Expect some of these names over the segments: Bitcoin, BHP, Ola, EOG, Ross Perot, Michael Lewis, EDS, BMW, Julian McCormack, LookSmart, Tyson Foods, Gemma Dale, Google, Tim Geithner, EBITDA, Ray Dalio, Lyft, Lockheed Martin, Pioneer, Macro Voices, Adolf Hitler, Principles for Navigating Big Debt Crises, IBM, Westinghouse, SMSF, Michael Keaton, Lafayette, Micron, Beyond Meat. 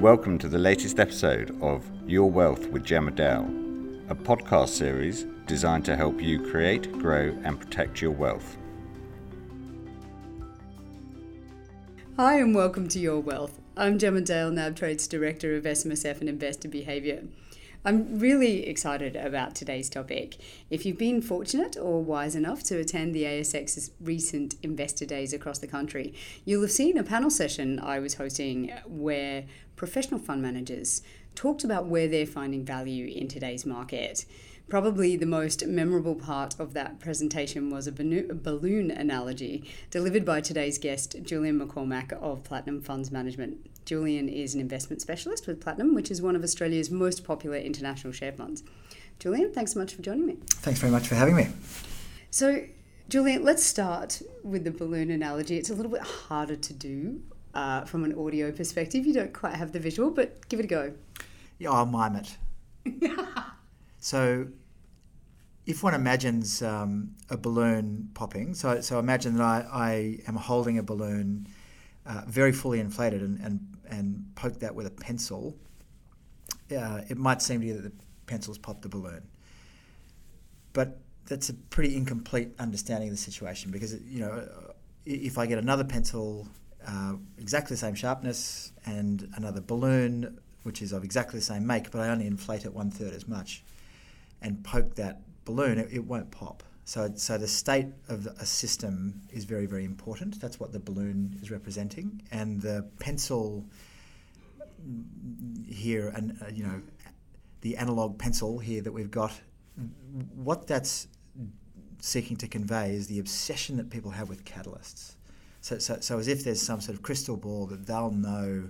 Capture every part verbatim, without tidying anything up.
Welcome to the latest episode of Your Wealth with Gemma Dale, a podcast series designed to help you create, grow and protect your wealth. Hi and welcome to Your Wealth. I'm Gemma Dale, NABTrade's Director of S M S F and Investor Behaviour. I'm really excited about today's topic. If you've been fortunate or wise enough to attend the A S X's recent investor days across the country, you'll have seen a panel session I was hosting where professional fund managers talked about where they're finding value in today's market. Probably the most memorable part of that presentation was a balloon analogy delivered by today's guest, Julian McCormack of Platinum Funds Management. Julian is an investment specialist with Platinum, which is one of Australia's most popular international share funds. Julian, thanks so much for joining me. Thanks very much for having me. So, Julian, let's start with the balloon analogy. It's a little bit harder to do uh, from an audio perspective. You don't quite have the visual, but give it a go. Yeah, I'll mime it. So if one imagines um, a balloon popping, so so imagine that I, I am holding a balloon uh, very fully inflated and, and, and poke that with a pencil, uh, it might seem to you that the pencil's popped the balloon. But that's a pretty incomplete understanding of the situation because, you know, if I get another pencil, uh, exactly the same sharpness, and another balloon, which is of exactly the same make, but I only inflate it one third as much, and poke that balloon, it, it won't pop. So so the state of a system is very, very important. That's what the balloon is representing. And the pencil here, and uh, you know, the analog pencil here that we've got, what that's seeking to convey is the obsession that people have with catalysts. So, so, so as if there's some sort of crystal ball that they'll know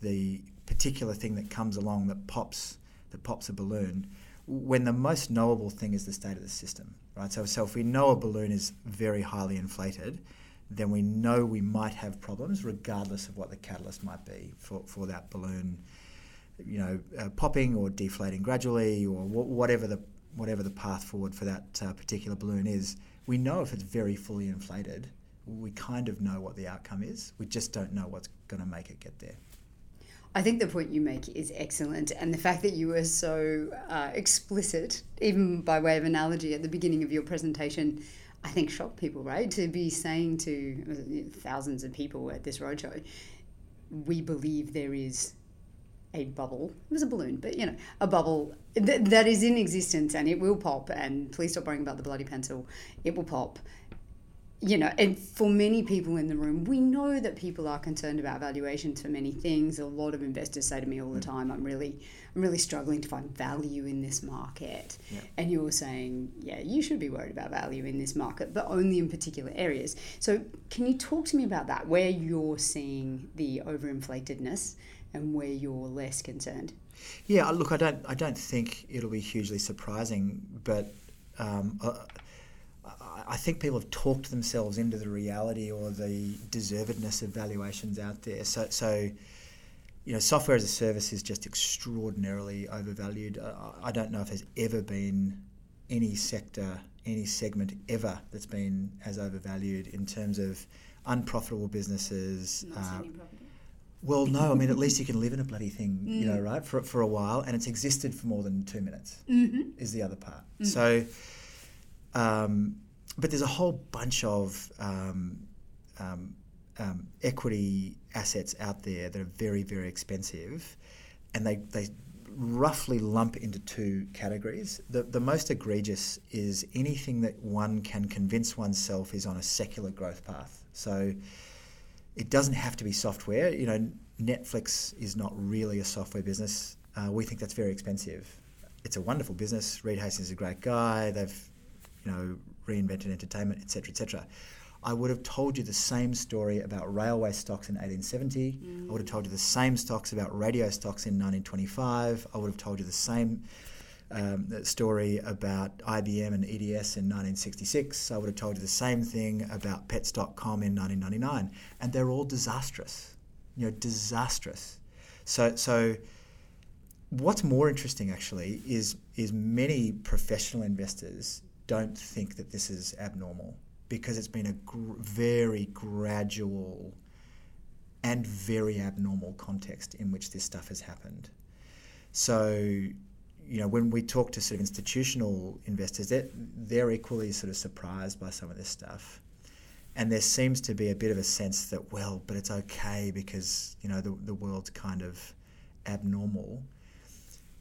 the particular thing that comes along that pops, that pops a balloon, when the most knowable thing is the state of the system, right? So, so if we know a balloon is very highly inflated, then we know we might have problems regardless of what the catalyst might be for, for that balloon, you know, uh, popping or deflating gradually or wh- whatever the whatever the path forward for that uh, particular balloon is. We know if it's very fully inflated, we kind of know what the outcome is. We just don't know what's going to make it get there. I think the point you make is excellent, and the fact that you were so uh, explicit, even by way of analogy at the beginning of your presentation, I think shocked people, right? To be saying to thousands of people at this roadshow, we believe there is a bubble. It was a balloon, but you know, a bubble th- that is in existence and it will pop, and please stop worrying about the bloody pencil, it will pop. You know, and for many people in the room, we know that people are concerned about valuation for many things. A lot of investors say to me all the time, I'm really I'm really struggling to find value in this market. Yeah. And you're saying, yeah, you should be worried about value in this market, but only in particular areas. So can you talk to me about that, where you're seeing the overinflatedness and where you're less concerned? Yeah, look, I don't, I don't think it'll be hugely surprising, but... Um, uh, I think people have talked themselves into the reality or the deservedness of valuations out there. So, so you know, software as a service is just extraordinarily overvalued. I, I don't know if there's ever been any sector, any segment ever that's been as overvalued in terms of unprofitable businesses. Uh, well, no, I mean, at least you can live in a bloody thing, mm. you know, right, for for a while, and it's existed for more than two minutes mm-hmm. is the other part. Mm-hmm. So... Um, but there's a whole bunch of um, um, um, equity assets out there that are very, very expensive, and they, they roughly lump into two categories. The, the most egregious is anything that one can convince oneself is on a secular growth path. So it doesn't have to be software. You know, Netflix is not really a software business. Uh, we think that's very expensive. It's a wonderful business. Reed Hastings is a great guy. They've you know, reinvented entertainment, et cetera, et cetera. I would have told you the same story about railway stocks in eighteen seventy. Mm. I would have told you the same stocks about radio stocks in nineteen twenty-five. I would have told you the same um, story about I B M and E D S in nineteen sixty-six. I would have told you the same thing about Pets dot com in nineteen ninety-nine. And they're all disastrous, you know, disastrous. So, so what's more interesting, actually, is is many professional investors don't think that this is abnormal because it's been a gr- very gradual and very abnormal context in which this stuff has happened. So, you know, when we talk to sort of institutional investors, they're, they're equally sort of surprised by some of this stuff. And there seems to be a bit of a sense that, well, but it's okay because, you know, the, the world's kind of abnormal.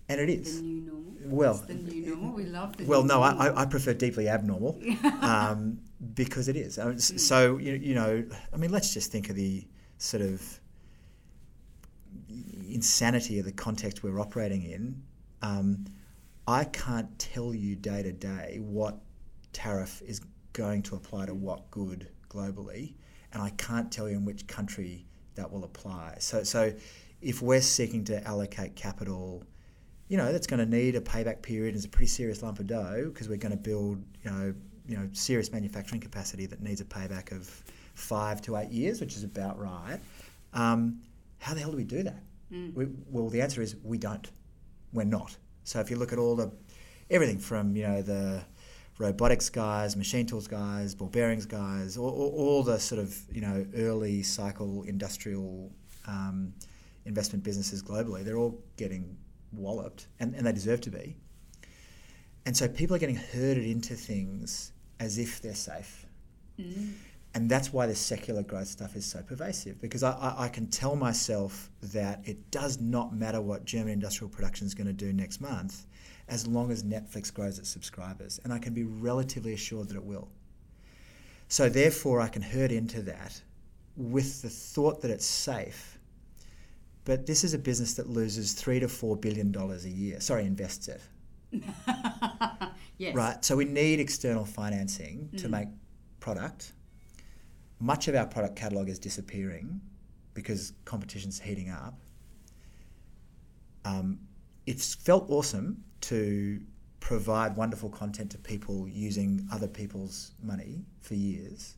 And it is. The new normal. Well, it's the new normal. We love the well, new no, normal. Well, no, I prefer deeply abnormal um, because it is. I mean, so, you know, I mean, let's just think of the sort of insanity of the context we're operating in. Um, I can't tell you day to day what tariff is going to apply to what good globally, and I can't tell you in which country that will apply. So, so if we're seeking to allocate capital, you know, that's going to need a payback period. It's a pretty serious lump of dough because we're going to build, you know, you know, serious manufacturing capacity that needs a payback of five to eight years, which is about right. Um, how the hell do we do that? Mm. We, well, the answer is we don't. We're not. So if you look at all the, everything from, you know, the robotics guys, machine tools guys, ball bearings guys, all, all, all the sort of, you know, early cycle industrial um, investment businesses globally, they're all getting walloped, and, and they deserve to be. And so people are getting herded into things as if they're safe. Mm. And that's why the secular growth stuff is so pervasive, because I, I, I can tell myself that it does not matter what German industrial production is going to do next month as long as Netflix grows its subscribers, and I can be relatively assured that it will. So therefore I can herd into that with the thought that it's safe. But this is a business that loses three to four billion dollars a year. Sorry, invests it. Yes. Right. So we need external financing mm. to make product. Much of our product catalogue is disappearing because competition's heating up. Um, it's felt awesome to provide wonderful content to people using other people's money for years.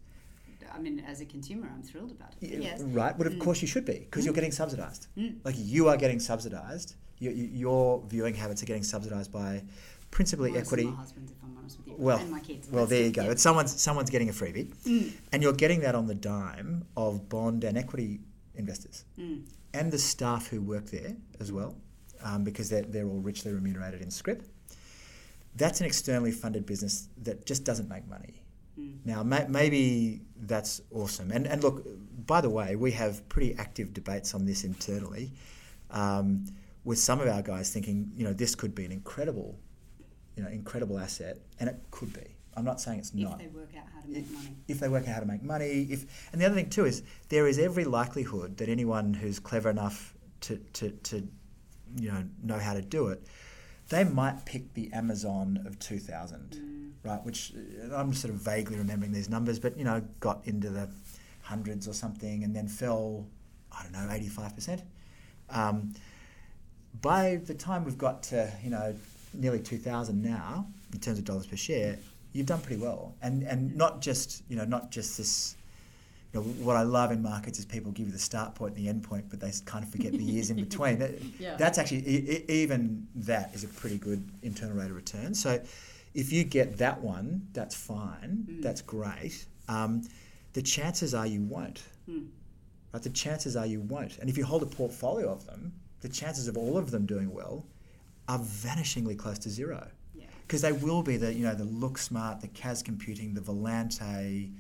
I mean, as a consumer, I'm thrilled about it. Yeah, yes. Right. Well, of mm. course you should be, because mm. you're getting subsidised. Mm. Like, you are getting subsidised. Your, your viewing habits are getting subsidised by principally well, equity. My husband, if I'm honest with you, well, and my kids. Well, there you go. Yeah. But someone's, someone's getting a freebie. Mm. And you're getting that on the dime of bond and equity investors mm. and the staff who work there as well, um, because they're, they're all richly remunerated in scrip. That's an externally funded business that just doesn't make money. Now, may, maybe that's awesome. And, and look, by the way, we have pretty active debates on this internally um, with some of our guys thinking, you know, this could be an incredible, you know, incredible asset. And it could be. I'm not saying it's not. If they work out how to make money. If they work out how to make money. If And the other thing, too, is there is every likelihood that anyone who's clever enough to, to, to you know, know how to do it, they might pick the Amazon of two thousand, mm. right? Which I'm sort of vaguely remembering these numbers, but, you know, got into the hundreds or something and then fell, I don't know, eighty-five percent. Um, by the time we've got to, you know, nearly two thousand now, in terms of dollars per share, you've done pretty well. And and not just, you know, not just this, you know, what I love in markets is people give you the start point and the end point, but they kind of forget the years in between. That, yeah. That's actually, e- even that is a pretty good internal rate of return. So if you get that one, that's fine, mm. that's great. Um, the chances are you won't. Mm. Right? The chances are you won't. And if you hold a portfolio of them, the chances of all of them doing well are vanishingly close to zero. Because yeah. they will be the, you know, the LookSmart, the C A S Computing, the Volante,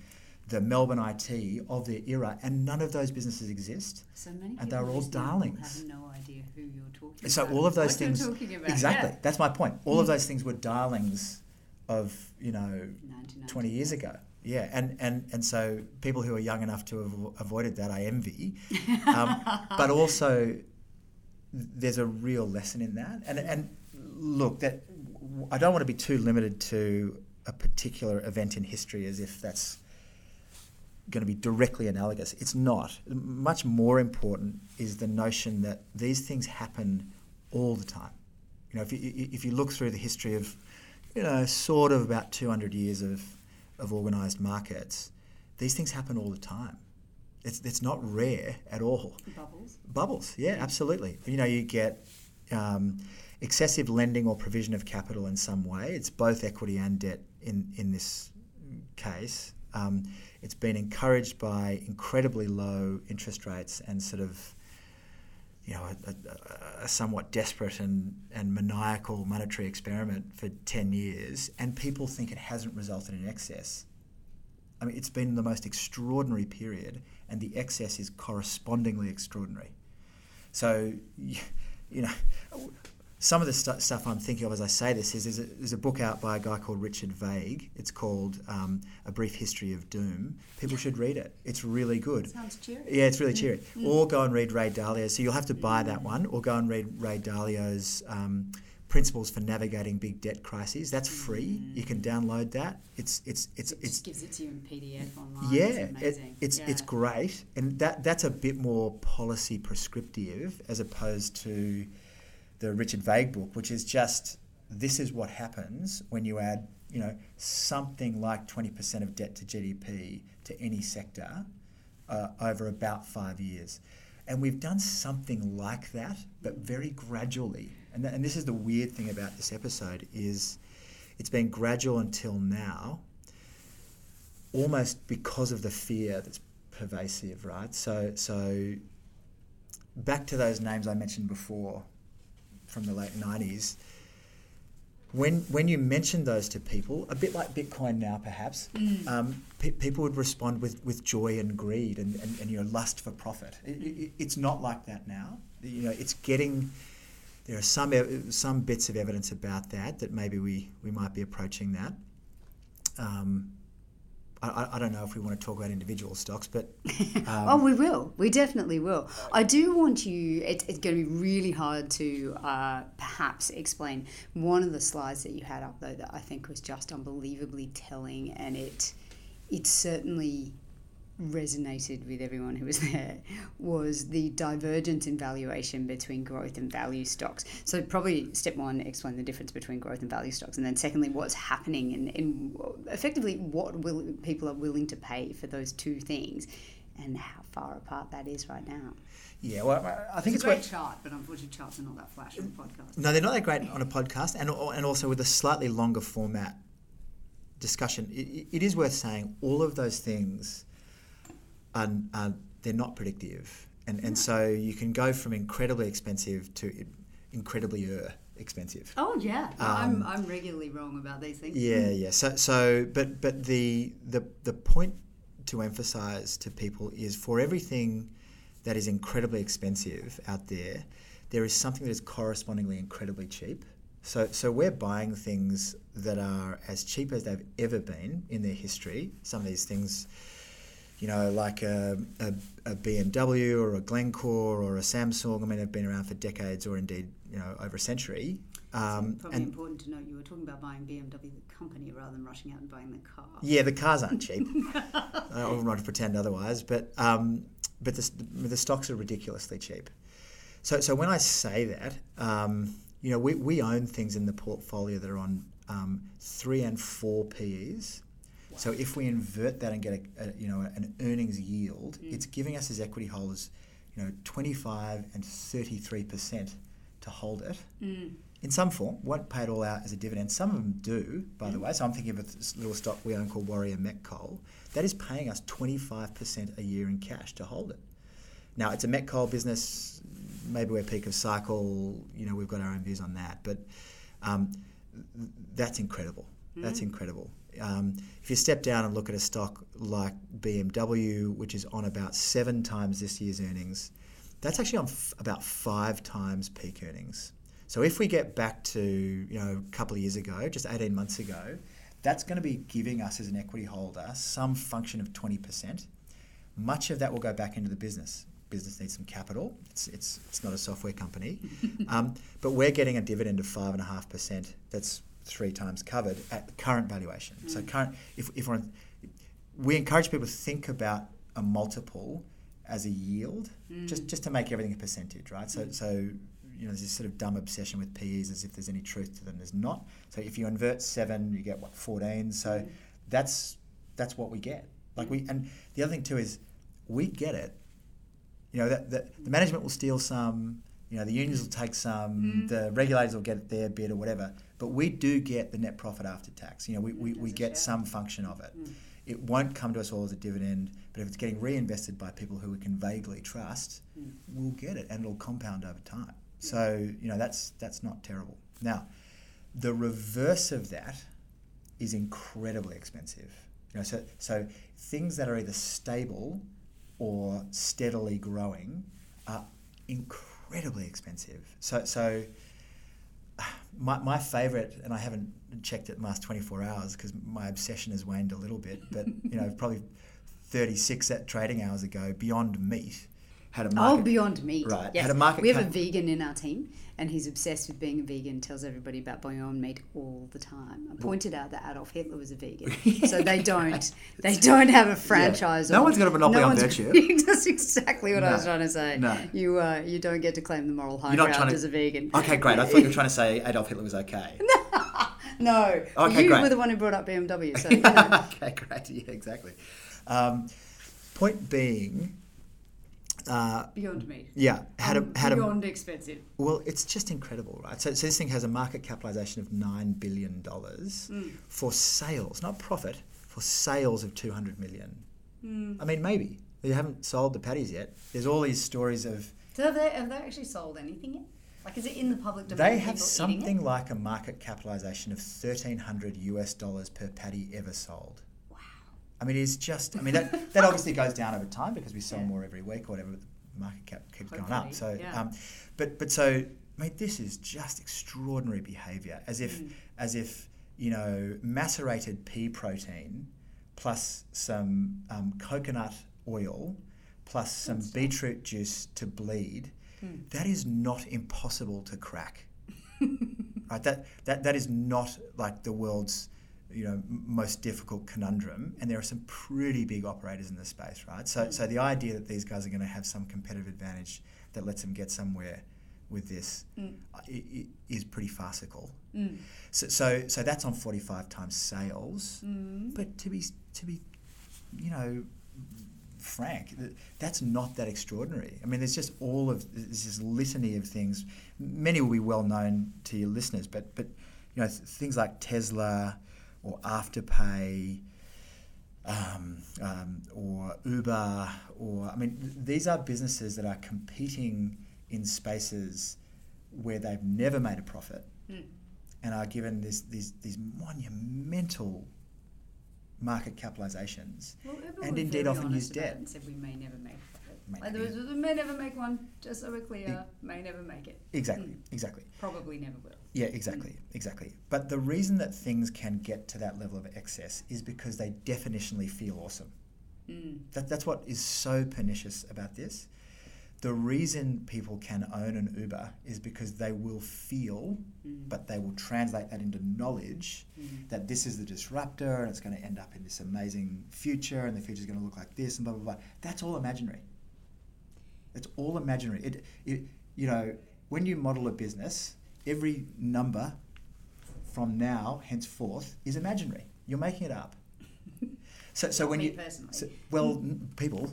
the Melbourne I T of their era, and none of those businesses exist. So many people and they're all darlings. Have no idea who you're talking about. So all of those things, exactly. Yeah. That's my point. All mm. of those things were darlings of, you know, twenty years ago. Yeah, and, and, and so people who are young enough to have avoided that, I envy. Um, but also, there's a real lesson in that. And and look, that I don't want to be too limited to a particular event in history as if that's going to be directly analogous. It's not. Much more important is the notion that these things happen all the time. You know, if you, if you look through the history of, you know, sort of about two hundred years of, of organised markets, these things happen all the time. It's it's not rare at all. Bubbles. Bubbles, yeah, absolutely. You know, you get um, excessive lending or provision of capital in some way. It's both equity and debt in, in this case. Um, It's been encouraged by incredibly low interest rates and sort of, you know, a, a, a somewhat desperate and, and maniacal monetary experiment for ten years, and people think it hasn't resulted in excess. I mean, it's been the most extraordinary period, and the excess is correspondingly extraordinary. So, you know, some of the st- stuff I'm thinking of as I say this is, is a, there's a book out by a guy called Richard Vague. It's called um, A Brief History of Doom. People should read it. It's really good. Sounds cheery. Yeah, it's really cheery. Mm. Or go and read Ray Dalio. So you'll have to buy that one. Or go and read Ray Dalio's um, Principles for Navigating Big Debt Crises. That's free. Mm. You can download that. It's it's it's it it's gives it to you in P D F online. Yeah, it's amazing. It, it's yeah. it's great. And that that's a bit more policy prescriptive as opposed to the Richard Vague book, which is just, this is what happens when you add, you know, something like twenty percent of debt to G D P to any sector uh, over about five years. And we've done something like that, but very gradually. And, th- and this is the weird thing about this episode, is it's been gradual until now, almost because of the fear that's pervasive, right? So, so back to those names I mentioned before, from the late nineties, when when you mentioned those to people, a bit like Bitcoin now perhaps, mm. um, pe- people would respond with, with joy and greed and, and, and your lust for profit. It, it, it's not like that now. You know, it's getting, there are some some bits of evidence about that, that maybe we, we might be approaching that. Um, I, I don't know if we want to talk about individual stocks, but... Um, oh, we will. We definitely will. I do want you... It, it's going to be really hard to uh, perhaps explain. One of the slides that you had up, though, that I think was just unbelievably telling, and it it certainly resonated with everyone who was there, was the divergence in valuation between growth and value stocks. So probably step one, explain the difference between growth and value stocks, and then secondly, what's happening and, and effectively what will people are willing to pay for those two things and how far apart that is right now. Yeah, well, I think it's, it's a great what, chart, but unfortunately charts are not that flash on a podcast. No, they're not that great on a podcast, and and also with a slightly longer format discussion. It, it is worth saying all of those things Are, are, they're not predictive, and and so you can go from incredibly expensive to incredibly expensive. Oh yeah, um, I'm I'm regularly wrong about these things. Yeah, yeah. So so, but but the the the point to emphasise to people is, for everything that is incredibly expensive out there, there is something that is correspondingly incredibly cheap. So so we're buying things that are as cheap as they've ever been in their history. Some of these things, you know, like a, a, a B M W or a Glencore or a Samsung, I mean, they've been around for decades or indeed, you know, over a century. Um, it's probably and important to note you were talking about buying B M W the company rather than rushing out and buying the car. Yeah, the cars aren't cheap. I wouldn't want to pretend otherwise, but um, but the, the stocks are ridiculously cheap. So so when I say that, um, you know, we, we own things in the portfolio that are on um, three and four P Es. So if we invert that and get a, a you know an earnings yield, mm. it's giving us as equity holders, you know, twenty-five and thirty-three percent to hold it mm. in some form. Won't pay it all out as a dividend. Some of them do, by mm. the way. So I'm thinking of a little stock we own called Warrior Met Coal that is paying us twenty-five percent a year in cash to hold it. Now it's a Met Coal business. Maybe we're peak of cycle. You know, we've got our own views on that, but um, that's incredible. Mm. That's incredible. Um, if you step down and look at a stock like B M W, which is on about seven times this year's earnings, that's actually on f- about five times peak earnings. So if we get back to, you know, a couple of years ago, just eighteen months ago, that's going to be giving us as an equity holder some function of twenty percent. Much of that will go back into the business. Business needs some capital. It's it's it's not a software company. um, but we're getting a dividend of five point five percent that's three times covered at the current valuation. Mm. So current, if, if we're on, we encourage people to think about a multiple as a yield, mm. just just to make everything a percentage, right? So mm. so you know, there's this sort of dumb obsession with P Es as if there's any truth to them. There's not. So if you invert seven, you get what, fourteen. So mm. that's that's what we get. Like we, and the other thing too is we get it. You know, that, that the management will steal some. You know, the unions will take some, mm. the regulators will get their bit or whatever, but we do get the net profit after tax. You know, we, we, we get share. some function of it. Mm. it won't come to us all as a dividend, but if it's getting reinvested by people who we can vaguely trust, mm. we'll get it, and it'll compound over time. So, you know, that's that's not terrible. Now, the reverse of that is incredibly expensive. You know, so so things that are either stable or steadily growing are incredibly expensive. So so my my favorite, and I haven't checked it in the last twenty-four hours because my obsession has waned a little bit, but you know, probably thirty-six at trading hours ago, Beyond Meat had a market. Oh, Beyond Meat. Right. Yes. Had a market. We have a vegan in our team, and he's obsessed with being a vegan, tells everybody about Beyond Meat all the time. I pointed out that Adolf Hitler was a vegan. So they don't they don't have a franchise. Yeah. No one's got a monopoly no on that shit. That's exactly what no, I was trying to say. No. You uh, you don't get to claim the moral high ground as a vegan. Okay, great. I thought you were trying to say Adolf Hitler was okay. No. No. Okay, you great. were the one who brought up B M W. So, you know. Okay, great. Yeah, exactly. Um, point being... Uh, Beyond Meat. Yeah. Had a, had Beyond a, expensive. Well, it's just incredible, right? So, so this thing has a market capitalization of nine billion dollars mm. for sales, not profit, for sales of two hundred million dollars. Mm. I mean, maybe. They haven't sold the patties yet. There's all these stories of... So have they, have they actually sold anything yet? Like, is it in the public domain? They have something like a market capitalization of thirteen hundred US dollars per patty ever sold. I mean, it's just, I mean, that, that obviously goes down over time because we sell yeah. more every week or whatever, but the market cap keeps Hopefully, going up. So, yeah. um, but, but so, I mean, this is just extraordinary behavior, as if, mm. as if, you know, macerated pea protein plus some um, coconut oil plus some That's beetroot right. juice to bleed, mm. that is not impossible to crack. Right? That, that, that is not like the world's, you know, most difficult conundrum, and there are some pretty big operators in this space, right? So mm. so the idea that these guys are going to have some competitive advantage that lets them get somewhere with this mm. is pretty farcical. Mm. So, so so that's on forty-five times sales, mm. but to be, to be, you know, frank, that's not that extraordinary. I mean, there's just all of there's this litany of things. Many will be well known to your listeners, but, but you know, things like Tesla... or Afterpay, um, um, or Uber, or I mean, th- these are businesses that are competing in spaces where they've never made a profit, mm. and are given this, these these monumental market capitalizations, well, and indeed often use debt. And said we may never make profit. May, like, never. We may never make one. Just so we're clear, it, may never make it. Exactly. Mm. Exactly. Probably never will. Yeah, exactly, exactly. But the reason that things can get to that level of excess is because they definitionally feel awesome. Mm. That, that's what is so pernicious about this. The reason people can own an Uber is because they will feel, mm. but they will translate that into knowledge mm. that this is the disruptor and it's going to end up in this amazing future and the future is going to look like this and blah, blah, blah. That's all imaginary. It's all imaginary. It, it, you know, when you model a business... Every number from now, henceforth, is imaginary. You're making it up. So, so when me you, personally. So, well, mm. people.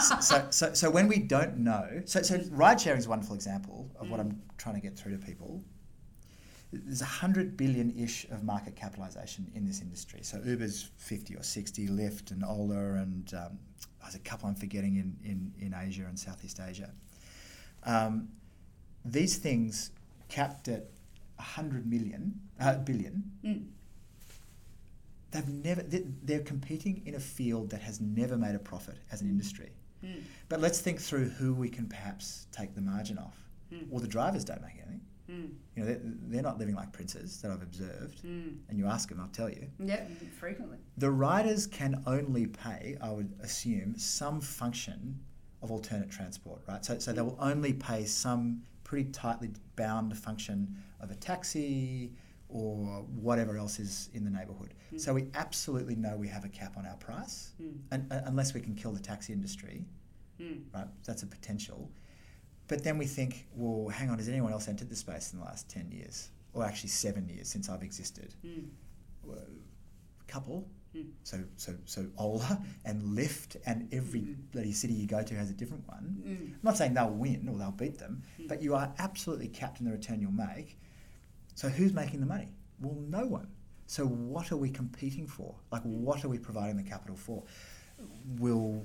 so, so, so, so when we don't know, so, so ride sharing is a wonderful example of mm. what I'm trying to get through to people. There's a hundred billion ish of market capitalization in this industry. So Uber's fifty or sixty, Lyft and Ola, and um, there's a couple I'm forgetting in in, in Asia and Southeast Asia. Um, these things. Capped at a hundred million, uh, billion. Mm. They've never. They're competing in a field that has never made a profit as an industry. Mm. But let's think through who we can perhaps take the margin off. Mm. Well, the drivers don't make anything. Mm. You know, they're, they're not living like princes that I've observed. Mm. And you ask them, I'll tell you. Yeah, frequently. The riders can only pay, I would assume, some function of alternate transport, right? So, so mm. they will only pay some. Pretty tightly bound function of a taxi or whatever else is in the neighbourhood. Mm. So we absolutely know we have a cap on our price, mm. and, uh, unless we can kill the taxi industry, mm. right? That's a potential. But then we think, well, hang on, has anyone else entered the space in the last ten years? Or actually seven years since I've existed? Mm. Well, a couple. Mm. So, so, so Ola and Lyft and every mm. bloody city you go to has a different one. Mm. I'm not saying they'll win or they'll beat them, mm. but you are absolutely capped in the return you'll make. So who's making the money? Well, no one. So what are we competing for? Like, what are we providing the capital for? Will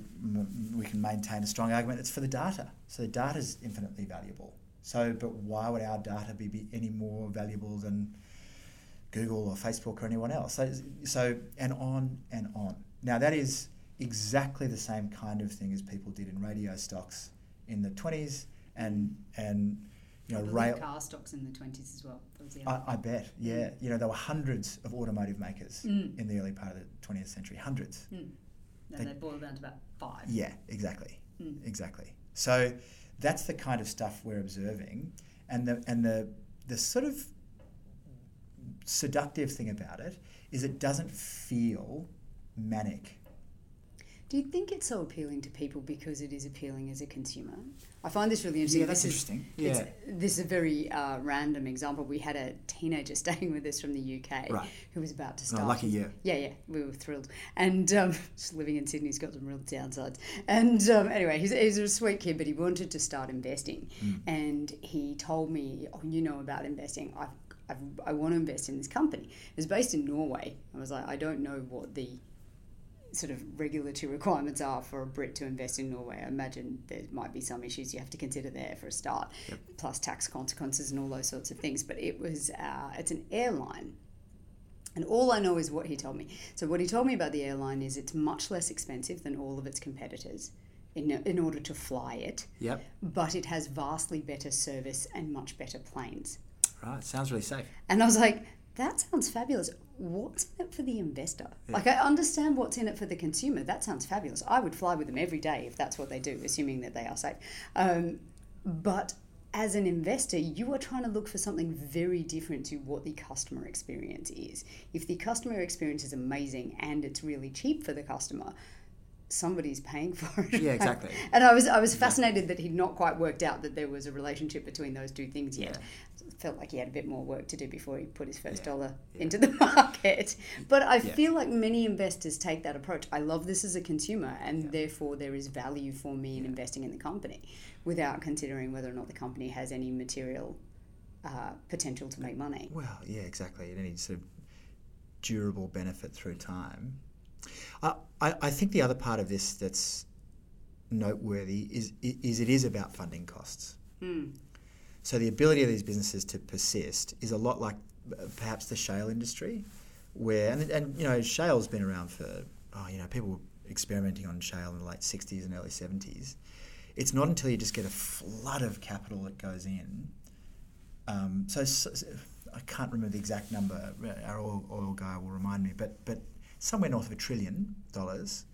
we can maintain a strong argument it's for the data. So the data is infinitely valuable. So, but why would our data be, be any more valuable than Google or Facebook or anyone else? So, so and on and on. Now that is exactly the same kind of thing as people did in radio stocks in the twenties and and you know rail car stocks in the twenties as well. That was the other I, I bet, yeah. You know, there were hundreds of automotive makers mm. in the early part of the twentieth century, hundreds. Mm. And they, they boiled down to about five. Yeah, exactly, mm. exactly. So that's the kind of stuff we're observing, and the and the the sort of seductive thing about it is it doesn't feel manic. Do you think it's so appealing to people because it is appealing as a consumer? I find this really interesting. Yeah, that's this interesting. Is, yeah. This is a very uh, random example. We had a teenager staying with us from the U K right. who was about to start. Oh, lucky, yeah. Yeah, yeah. We were thrilled. And um, just living in Sydney's got some real downsides. And um, anyway, he's, he's a sweet kid, but he wanted to start investing. Mm. And he told me, oh, you know about investing. I've, I've, I want to invest in this company. It was based in Norway. I was like, I don't know what the sort of regulatory requirements are for a Brit to invest in Norway. I imagine there might be some issues you have to consider there for a start, yep. plus tax consequences and all those sorts of things. But it was, uh, it's an airline. And all I know is what he told me. So what he told me about the airline is it's much less expensive than all of its competitors in in order to fly it. Yep. But it has vastly better service and much better planes. Right, sounds really safe. And I was like, that sounds fabulous. What's in it for the investor? Yeah. Like, I understand what's in it for the consumer. That sounds fabulous. I would fly with them every day if that's what they do, assuming that they are safe. Um, but as an investor, you are trying to look for something very different to what the customer experience is. If the customer experience is amazing and it's really cheap for the customer, somebody's paying for it. Yeah, exactly. And I was I was fascinated that he'd not quite worked out that there was a relationship between those two things yet. Yeah. Felt like he had a bit more work to do before he put his first yeah. dollar yeah. into the market. But I yeah. feel like many investors take that approach. I love this as a consumer, and yeah. therefore there is value for me in yeah. investing in the company, without considering whether or not the company has any material uh, potential to make money. Well, yeah, exactly. And any sort of durable benefit through time. I, I think the other part of this that's noteworthy is is it is about funding costs. Mm. So the ability of these businesses to persist is a lot like perhaps the shale industry, where and, and you know shale's been around for oh you know people were experimenting on shale in the late sixties and early seventies. It's not until you just get a flood of capital that goes in. Um, so, so I can't remember the exact number. Our oil, oil guy will remind me, but but. somewhere north of a trillion dollars,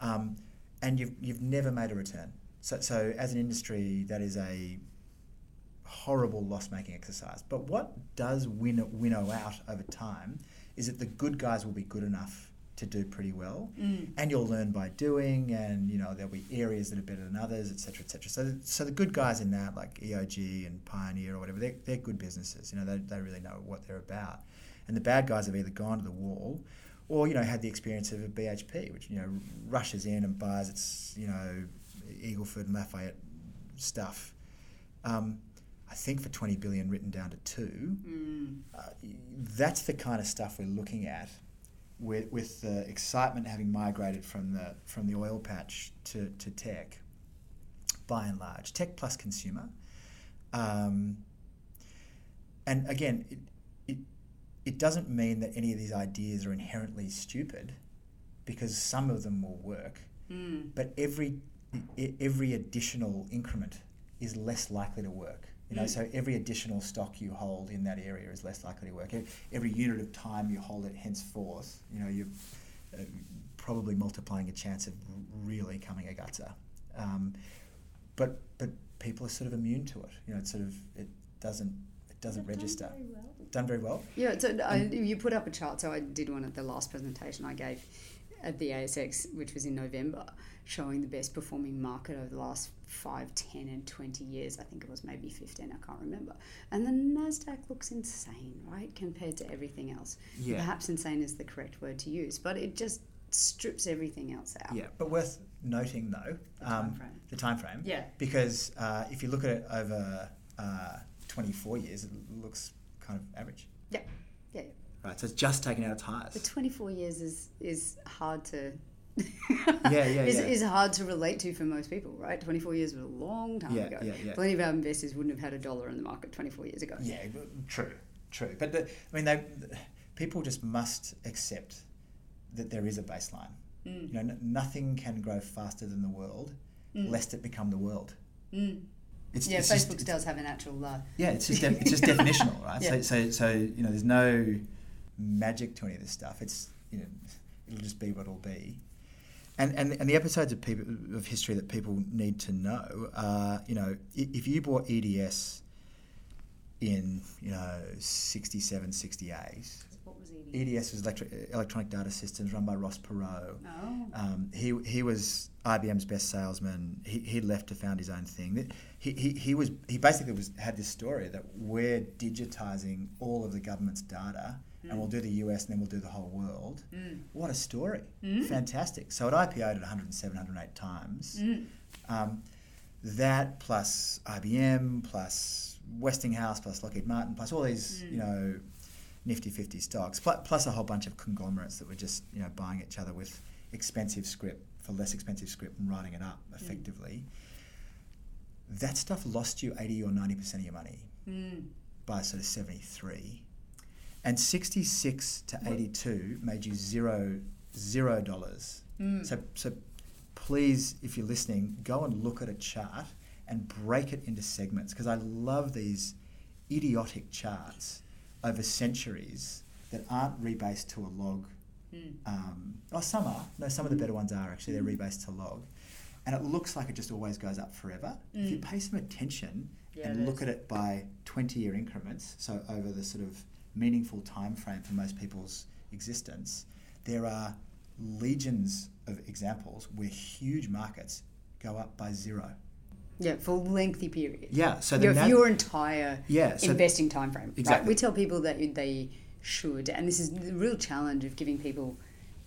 um, and you've you've never made a return. So, so as an industry, that is a horrible loss-making exercise. But what does win, winnow out over time is that the good guys will be good enough to do pretty well, mm. and you'll learn by doing, and you know there'll be areas that are better than others, et cetera, et cetera. So, so the good guys in that, like E O G and Pioneer or whatever, they're, they're good businesses. You know, they they really know what they're about. And the bad guys have either gone to the wall, or, you know, had the experience of a B H P, which, you know, rushes in and buys its, you know, Eagleford and Lafayette stuff. Um, I think for twenty billion dollars written down to two. Mm. Uh, that's the kind of stuff we're looking at with, with the excitement having migrated from the from the oil patch to, to tech, by and large. Tech plus consumer. Um, and, again... It, It doesn't mean that any of these ideas are inherently stupid, because some of them will work. Mm. But every every additional increment is less likely to work. You know, mm. so every additional stock you hold in that area is less likely to work. Every unit of time you hold it henceforth, you know, you're probably multiplying a chance of really coming a gutter. Um, but but people are sort of immune to it. You know, it's sort of it doesn't. doesn't I've register. Done very well. Done very well. Yeah, so I, you put up a chart, so I did one at the last presentation I gave at the A S X, which was in November, showing the best performing market over the last five, ten and twenty years. I think it was maybe fifteen, I can't remember. And the NASDAQ looks insane, right, compared to everything else. Yeah. Perhaps insane is the correct word to use, but it just strips everything else out. Yeah, but worth noting, though, the um, time frame. The time frame. Yeah. Because uh, if you look at it over... Uh, twenty-four years, it looks kind of average. Yeah, yeah. right? So it's just taken out its highs. But twenty-four years is is hard to yeah, yeah, is, yeah. is hard to relate to for most people, right? twenty-four years was a long time yeah, ago. Yeah, yeah. Plenty of our investors wouldn't have had a dollar in the market twenty-four years ago. Yeah, true, true. But the, I mean, they people just must accept that there is a baseline. Mm. You know, n- nothing can grow faster than the world, mm. lest it become the world. Mm. It's, yeah, it's Facebook just, does have an actual. Uh, yeah, it's just de- it's just definitional, right? Yeah. So, so so you know, there's no magic to any of this stuff. It's you know, it'll just be what it'll be. And, and and the episodes of people of history that people need to know are, you know, if you bought E D S in, you know, sixty-seven, sixty-eight. What was E D S? E D S was electric, Electronic Data Systems, run by Ross Perot. Oh. Um, he he was I B M's best salesman. He he left to found his own thing. He he he was he basically was had this story that we're digitizing all of the government's data. Mm. And we'll do the U S and then we'll do the whole world. Mm. What a story. Mm. Fantastic. So it I P O'd at one oh seven, one oh eight times. Mm. Um, that plus I B M, plus Westinghouse, plus Lockheed Martin, plus all these, mm. you know, nifty fifty stocks, plus, plus a whole bunch of conglomerates that were just, you know, buying each other with expensive script for less expensive script and writing it up effectively. Mm. That stuff lost you eighty or ninety percent of your money mm. by sort of seventy-three. And sixty-six to eighty-two made you zero, zero dollars. Mm. So, so please, if you're listening, go and look at a chart and break it into segments, because I love these idiotic charts over centuries that aren't rebased to a log. Mm. Um, oh, some are. No, some of the better ones are actually. They're rebased to log. And it looks like it just always goes up forever. Mm. If you pay some attention yeah, and look at it by twenty-year increments, so over the sort of meaningful time frame for most people's existence, there are legions of examples where huge markets go up by zero. Yeah, for lengthy periods. Yeah, so the your, nav- your entire yeah, so investing time frame. Exactly. Right? We tell people that they should, and this is the real challenge of giving people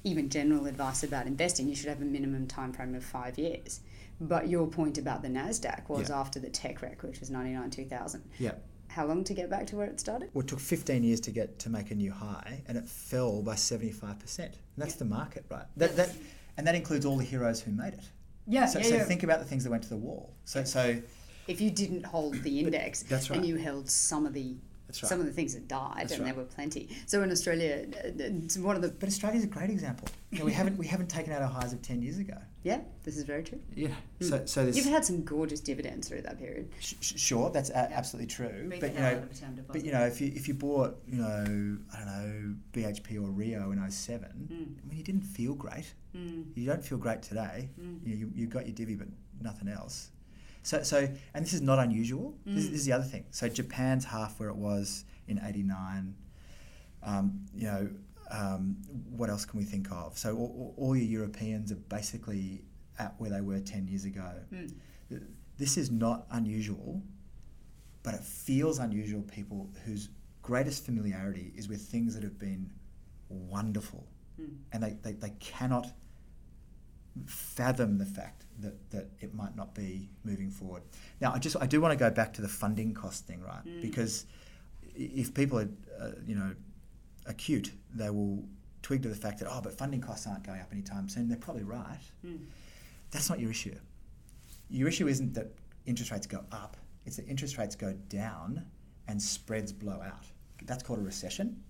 even general advice about investing. You should have a minimum time frame of five years. But your point about the NASDAQ was yeah. after the tech wreck, which was ninety-nine, two thousand. Yeah. How long to get back to where it started? Well, it took fifteen years to get to make a new high, and it fell by seventy-five percent. And that's yeah. the market, right? That, that, and that includes all the heroes who made it. Yeah, so, yeah, so yeah. think about the things that went to the wall. So, so if you didn't hold the index, that's right. and you held some of the that's right. some of the things that died, that's and right. there were plenty. So in Australia, it's one of the but Australia's a great example. You know, we haven't we haven't taken out our highs of ten years ago. Yeah, this is very true. Yeah, mm. so so this, you've had some gorgeous dividends through that period. Sh- sh- sure, that's a- yeah. absolutely true. But, but you know, but you know, if you if you bought you know I don't know B H P or Rio in oh seven, mm. I mean you didn't feel great. Mm. You don't feel great today. Mm. You, you you got your divvy, but nothing else. So so and this is not unusual. Mm. This, this is the other thing. So Japan's half where it was in eighty-nine. Um, you know. Um, what else can we think of? So all, all your Europeans are basically at where they were ten years ago. Mm. This is not unusual, but it feels unusual people whose greatest familiarity is with things that have been wonderful. Mm. And they, they, they cannot fathom the fact that, that it might not be moving forward. Now, I just I do want to go back to the funding cost thing, right? Mm. Because if people are, uh, you know, acute, they will twig to the fact that, oh, but funding costs aren't going up anytime soon. They're probably right. Mm. That's not your issue. Your issue isn't that interest rates go up. It's that interest rates go down and spreads blow out. That's called a recession,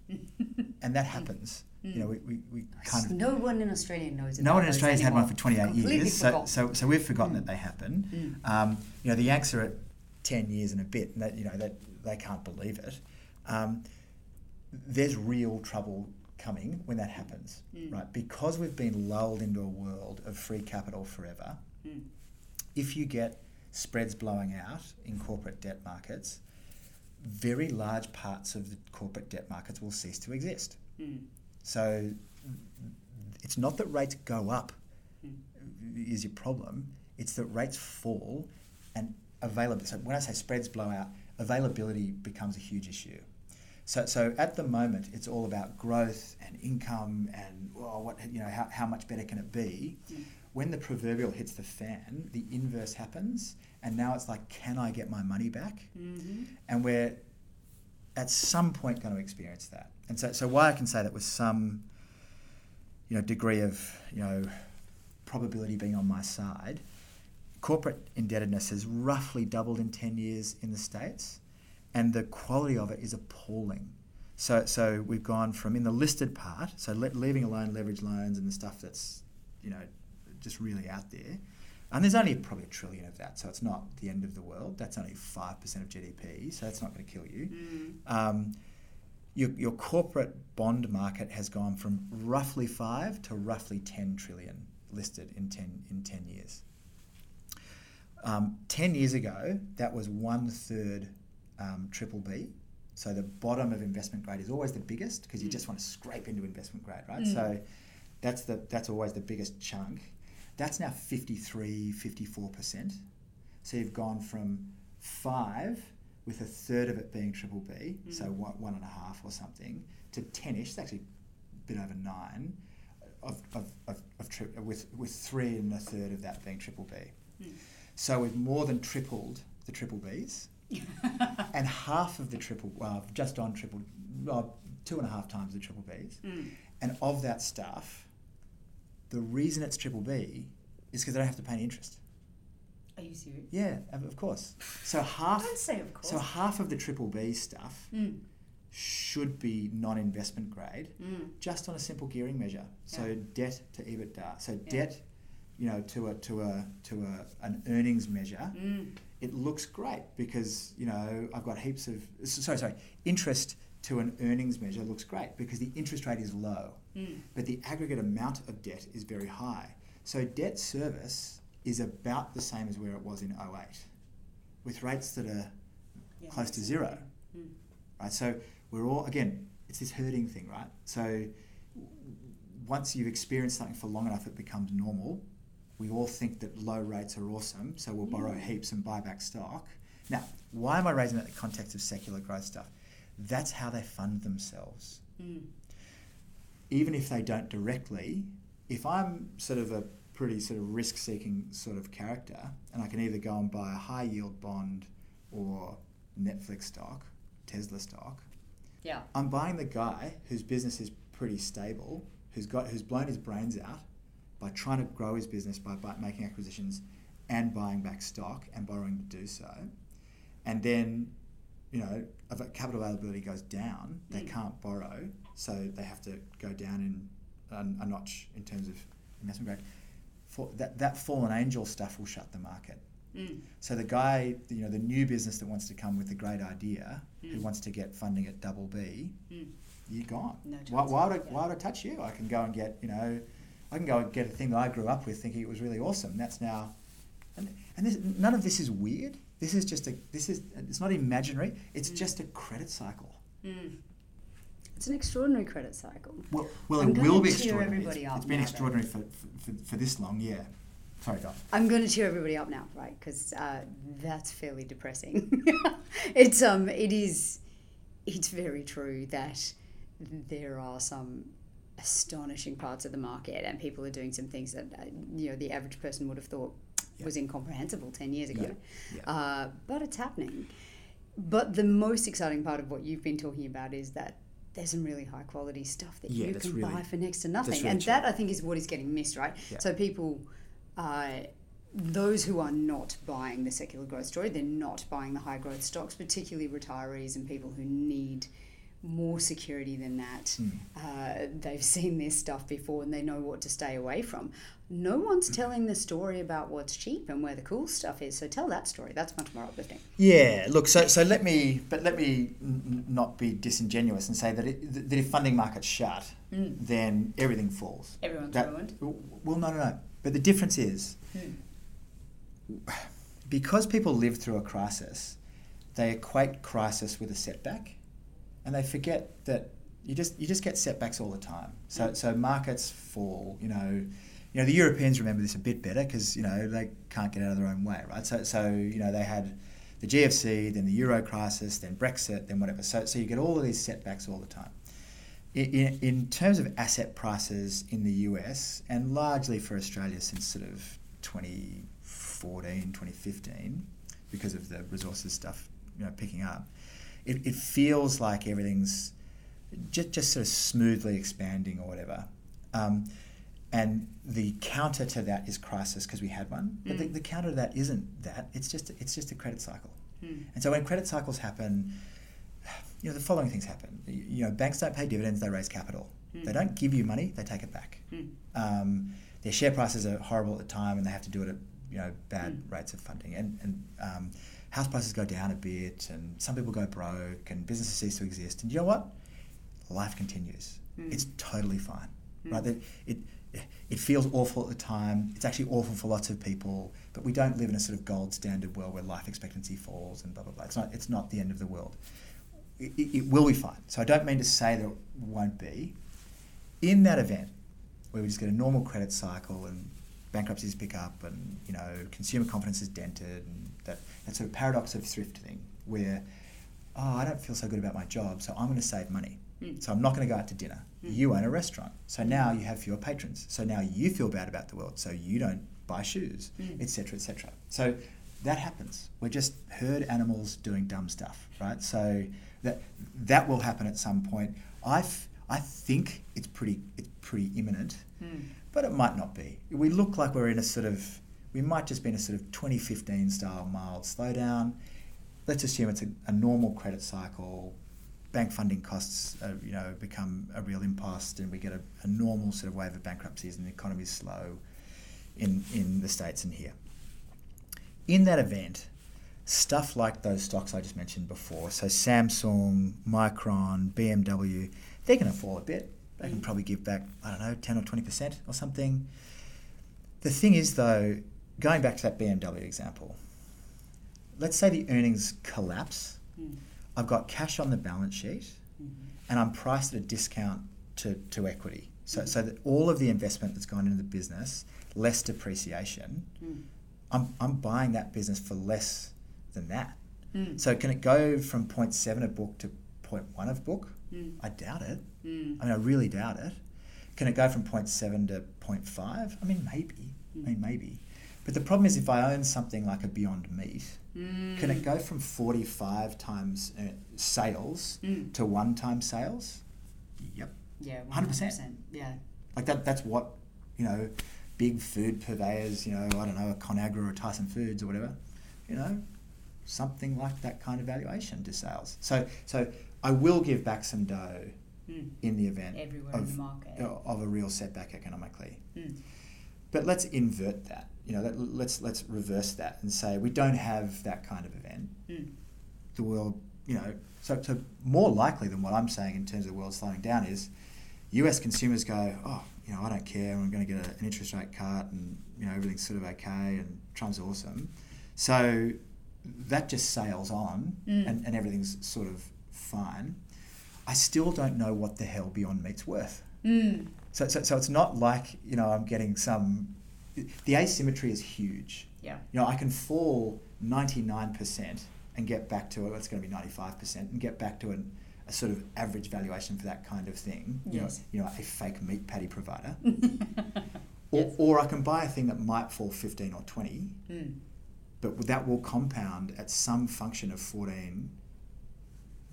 and that happens. Mm. You know, we, we, we kind of... No one in Australia knows it. No one in Australia's had one for twenty-eight years, so, so so we've forgotten mm. that they happen. Mm. Um, you know, the Yanks are at ten years and a bit, and that, you know, that they can't believe it. Um, there's real trouble coming when that happens, mm. right? Because we've been lulled into a world of free capital forever, mm. if you get spreads blowing out in corporate debt markets, very large parts of the corporate debt markets will cease to exist. Mm. So it's not that rates go up mm. is your problem, it's that rates fall and availability. So when I say spreads blow out, availability becomes a huge issue. So, so at the moment, it's all about growth and income and oh, what you know, how, how much better can it be? Mm. When the proverbial hits the fan, the inverse happens, and now it's like, can I get my money back? Mm-hmm. And we're at some point going to experience that. And so, so why I can say that with some, you know, degree of, you know, probability being on my side, corporate indebtedness has roughly doubled in ten years in the States, and the quality of it is appalling. So, so we've gone from, in the listed part, so le- leaving alone leverage loans and the stuff that's, you know, just really out there, and there's only probably a trillion of that, so it's not the end of the world. That's only five percent of G D P, so that's not going to kill you. Mm. Um, your, your corporate bond market has gone from roughly five to roughly ten trillion listed in ten in ten years. Um, ten years ago, that was one third um, triple B. So the bottom of investment grade is always the biggest, because you mm. just want to scrape into investment grade, right? Mm. So that's the that's always the biggest chunk. That's now fifty-three, fifty-four percent. So you've gone from five, with a third of it being triple B, mm. so one, one and a half or something, to ten-ish, it's actually a bit over nine, of, of, of, of tri- with, with three and a third of that being triple B. Mm. So we've more than tripled the triple Bs, and half of the triple, well, just on triple, well, two and a half times the triple Bs. Mm. And of that stuff, the reason it's triple B is because they don't have to pay any interest. Are you serious? Yeah, of course. So half. Don't say of course. So half of the triple B stuff mm. should be non-investment grade, mm. just on a simple gearing measure. So yeah. debt to EBITDA. So yeah. debt. You know, to a to a to a an earnings measure, mm. it looks great because, you know, I've got heaps of sorry sorry interest to an earnings measure looks great because the interest rate is low, mm. but the aggregate amount of debt is very high. So debt service is about the same as where it was in oh eight, with rates that are yeah, close to zero, mm. right? So we're all again, it's this herding thing, right? So once you've experienced something for long enough, it becomes normal. We all think that low rates are awesome, so we'll borrow heaps and buy back stock. Now, why am I raising that in the context of secular growth stuff? That's how they fund themselves. Mm. Even if they don't directly, if I'm sort of a pretty sort of risk-seeking sort of character, and I can either go and buy a high-yield bond or Netflix stock, Tesla stock, yeah, I'm buying the guy whose business is pretty stable, who's got who's blown his brains out, by trying to grow his business, by, by making acquisitions and buying back stock and borrowing to do so. And then, you know, if capital availability goes down, they mm. can't borrow, so they have to go down in um, a notch in terms of investment grade. For that, that fallen angel stuff will shut the market. Mm. So the guy, you know, the new business that wants to come with a great idea, mm. who wants to get funding at double B, mm. you're gone. No chance why, why, would I, yeah. why would I touch you? I can go and get, you know, I can go and get a thing that I grew up with thinking it was really awesome. That's now, and, and this, none of this is weird. This is just a, this is, it's not imaginary. It's mm. just a credit cycle. Mm. It's an extraordinary credit cycle. Well, well it will be extraordinary. It's, it's been now, extraordinary for, for, for this long, yeah. Sorry, Doc. I'm going to cheer everybody up now, right? Because uh, that's fairly depressing. it's, um, it is, it's very true that there are some astonishing parts of the market, and people are doing some things that uh, you know the average person would have thought yep. was incomprehensible ten years ago. Yep. Yep. Uh, but it's happening. But the most exciting part of what you've been talking about is that there's some really high quality stuff that yeah, you can really, buy for next to nothing, really and true. That I think is what is getting missed, right? Yep. So people, uh, those who are not buying the secular growth story, they're not buying the high growth stocks, particularly retirees and people who need more security than that. Mm. Uh, they've seen this stuff before and they know what to stay away from. No one's telling the story about what's cheap and where the cool stuff is. So tell that story. That's much more uplifting. Yeah. Look. So so let me, but let me n- not be disingenuous and say that it, that if funding markets shut, mm. then everything falls. Everyone's that, ruined. Well, no, no, no. But the difference is, mm. because people live through a crisis, they equate crisis with a setback. And they forget that you just you just get setbacks all the time. So mm. so markets fall. You know, you know the Europeans remember this a bit better because you know they can't get out of their own way, right? So so you know they had the G F C, then the Euro crisis, then Brexit, then whatever. So so you get all of these setbacks all the time. In, in terms of asset prices in the U S and largely for Australia since sort of twenty fourteen, twenty fifteen, because of the resources stuff you know picking up. It, it feels like everything's just, just sort of smoothly expanding or whatever. Um, and the counter to that is crisis, because we had one. But mm. the, the counter to that isn't that. It's just it's just a credit cycle. Mm. And so when credit cycles happen, you know, the following things happen. You know, banks don't pay dividends, they raise capital. Mm. They don't give you money, they take it back. Mm. Um, their share prices are horrible at the time, and they have to do it at, you know, bad mm. rates of funding. And, and um, house prices go down a bit, and some people go broke, and businesses cease to exist. And you know what? Life continues. Mm. It's totally fine. Mm. Right? It, it it feels awful at the time. It's actually awful for lots of people, but we don't live in a sort of gold standard world where life expectancy falls and blah, blah, blah. It's not, it's not the end of the world. It, it, it will be fine. So I don't mean to say that it won't be. In that event, where we just get a normal credit cycle and bankruptcies pick up and, you know, consumer confidence is dented and that, that sort of paradox of thrift thing where, oh, I don't feel so good about my job, so I'm going to save money. Mm. So I'm not going to go out to dinner. Mm. You own a restaurant. So now you have fewer patrons. So now you feel bad about the world. So you don't buy shoes, mm. et cetera, et cetera. So that happens. We're just herd animals doing dumb stuff, right? So that that will happen at some point. I I think it's pretty it's pretty imminent, mm. but it might not be. We look like we're in a sort of, we might just be in a sort of twenty fifteen style mild slowdown. Let's assume it's a, a normal credit cycle. Bank funding costs, uh, you know, become a real impasse, and we get a, a normal sort of wave of bankruptcies, and the economy is slow in in the States and here. In that event, stuff like those stocks I just mentioned before, so Samsung, Micron, B M W, they're going to fall a bit. They can probably give back, I don't know, ten or twenty percent or something. The thing is, though, going back to that B M W example, let's say the earnings collapse. Mm. I've got cash on the balance sheet, mm-hmm. and I'm priced at a discount to, to equity. So mm-hmm. so that all of the investment that's gone into the business, less depreciation, mm. I'm I'm buying that business for less than that. Mm. So can it go from zero point seven of book to zero point one of book? Mm. I doubt it. Mm. I mean, I really doubt it. Can it go from zero point seven to zero point five? I mean, maybe. Mm. I mean, maybe. But the problem is, if I own something like a Beyond Meat, mm. can it go from forty-five times sales mm. to one time sales? Yep. Yeah, one hundred percent. Yeah. Like that. That's what, you know, big food purveyors, you know, I don't know, a Conagra or Tyson Foods or whatever, you know, something like that kind of valuation to sales. So, so I will give back some dough mm. in the event Everywhere of, in the market. of a real setback economically. Mm. But let's invert that. You know, let, let's let's reverse that and say we don't have that kind of event. Mm. The world, you know, so, so more likely than what I'm saying in terms of the world slowing down is, U S consumers go, oh, you know, I don't care. I'm going to get a, an interest rate cut, and you know, everything's sort of okay, and Trump's awesome. So that just sails on, mm. and, and everything's sort of fine. I still don't know what the hell Beyond Meat's worth. Mm. So, so so it's not like, you know, I'm getting some... The asymmetry is huge. Yeah. You know, I can fall ninety-nine percent and get back to, well, it's going to be ninety-five percent, and get back to an, a sort of average valuation for that kind of thing. Yes. You know, you know, a fake meat patty provider. or, yes. or I can buy a thing that might fall fifteen or twenty, mm. but that will compound at some function of fourteen.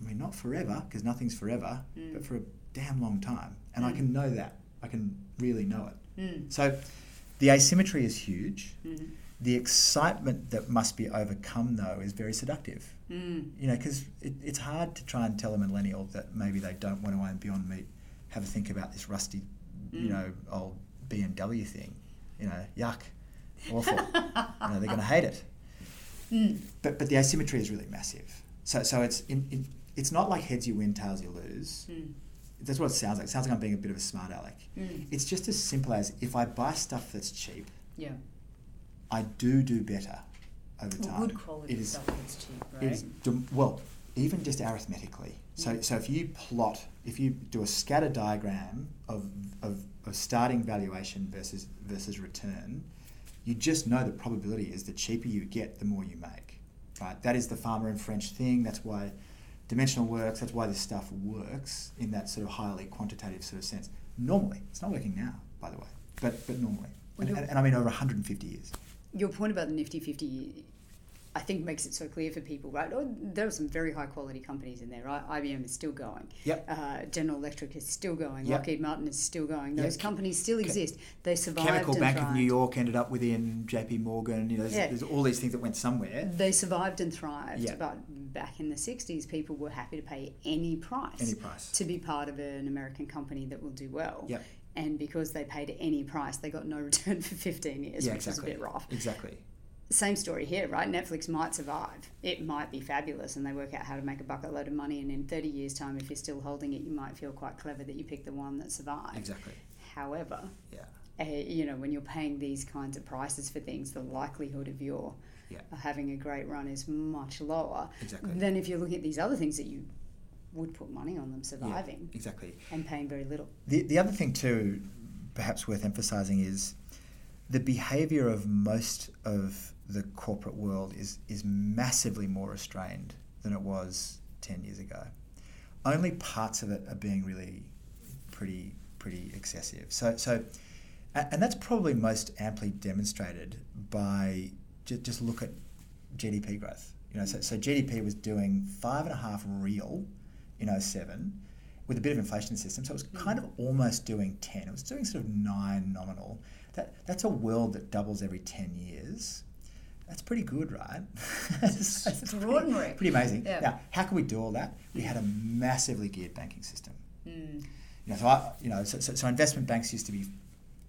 I mean, not forever, because nothing's forever, mm. but for a damn long time. And mm. I can know that. I can really know it. Mm. So the asymmetry is huge. Mm-hmm. The excitement that must be overcome, though, is very seductive. Mm. You know, because it, it's hard to try and tell a millennial that maybe they don't want to own Beyond Meat, have a think about this rusty, mm. you know, old B M W thing. You know, yuck, awful. You know, they're going to hate it. Mm. But but the asymmetry is really massive. So so it's in, in, it's not like heads you win, tails you lose. Mm. That's what it sounds like. It sounds like I'm being a bit of a smart aleck. Mm. It's just as simple as if I buy stuff that's cheap, yeah, I do do better over well, time. Good quality it is, stuff that's cheap, right? It is, well, even just arithmetically. So, yeah. so if you plot, if you do a scatter diagram of of, of starting valuation versus versus return, you just know the probability is the cheaper you get, the more you make. Right? That is the farmer and French thing. That's why dimensional works, that's why this stuff works in that sort of highly quantitative sort of sense. Normally, it's not working now, by the way, but but normally. Well, and, and, and I mean over one hundred fifty years. Your point about the Nifty fifty I think makes it so clear for people, right? There are some very high quality companies in there, right? I B M is still going. Yep. Uh, General Electric is still going. Yep. Lockheed Martin is still going. Those yep. companies still exist. They survived. Chemical and Bank thrived. Of New York ended up within J P Morgan. You know, there's, yeah. there's all these things that went somewhere. They survived and thrived. Yep. But back in the sixties, people were happy to pay any price, any price to be part of an American company that will do well. Yep. And because they paid any price, they got no return for fifteen years, yeah, which exactly. is a bit rough. Exactly. Same story here, right? Netflix might survive. It might be fabulous and they work out how to make a bucket load of money, and in thirty years' time, if you're still holding it, you might feel quite clever that you picked the one that survived. Exactly. However, yeah. uh, you know, when you're paying these kinds of prices for things, the likelihood of your yeah. having a great run is much lower exactly. than if you're looking at these other things that you would put money on them surviving. Yeah, exactly. And paying very little. The, the other thing too, perhaps worth emphasising, is the behaviour of most of the corporate world is is massively more restrained than it was ten years ago. Only parts of it are being really pretty pretty excessive. So so, and that's probably most amply demonstrated by just, just look at G D P growth. You know, so, so G D P was doing five and a half real in oh seven with a bit of inflation in the system. So it was kind of almost doing ten. It was doing sort of nine nominal. That that's a world that doubles every ten years. That's pretty good, right? It's extraordinary. Pretty, pretty amazing. Yeah. Now, how can we do all that? We had a massively geared banking system. Mm. You know, so, I, you know so, so, so investment banks used to be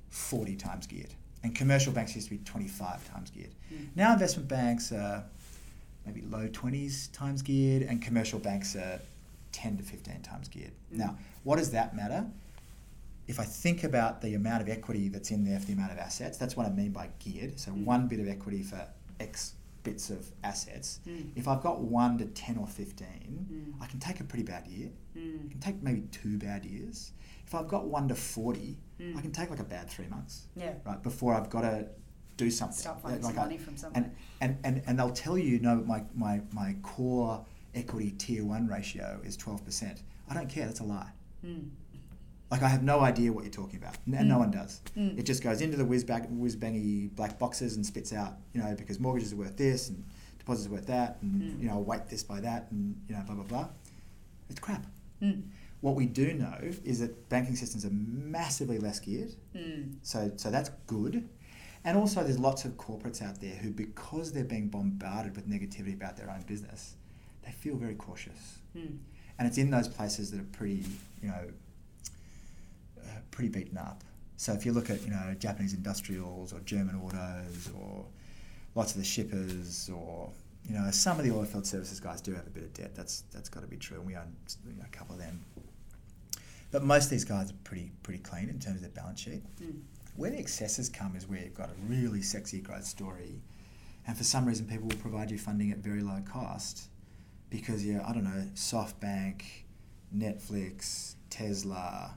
forty times geared, and commercial banks used to be twenty-five times geared. Mm. Now investment banks are maybe low twenties times geared, and commercial banks are ten to fifteen times geared. Mm. Now, what does that matter? If I think about the amount of equity that's in there for the amount of assets, that's what I mean by geared. So mm. one bit of equity for X bits of assets. Mm. If I've got one to ten or fifteen, mm. I can take a pretty bad year. Mm. I can take maybe two bad years. If I've got one to forty, mm. I can take like a bad three months. Yeah. Right, before I've got to do something. Stop finding like some I, money from somewhere. And, and, and, and they'll tell you, no, my, my, my core equity tier one ratio is twelve percent. I don't care, that's a lie. Mm. Like, I have no idea what you're talking about, and mm. no one does. Mm. It just goes into the whiz-bang, whiz-bangy black boxes and spits out, you know, because mortgages are worth this and deposits are worth that, and mm. you know, I'll weight this by that, and you know, blah blah blah. It's crap. Mm. What we do know is that banking systems are massively less geared, mm. so so that's good. And also, there's lots of corporates out there who, because they're being bombarded with negativity about their own business, they feel very cautious. Mm. And it's in those places that are pretty, you know. pretty beaten up. So if you look at, you know, Japanese industrials or German autos or lots of the shippers, or, you know, some of the oilfield services guys do have a bit of debt. That's that's got to be true, and we own, you know, a couple of them. But most of these guys are pretty pretty clean in terms of their balance sheet. Mm. Where the excesses come is where you've got a really sexy growth story, and for some reason people will provide you funding at very low cost because, yeah, I don't know, SoftBank, Netflix, Tesla.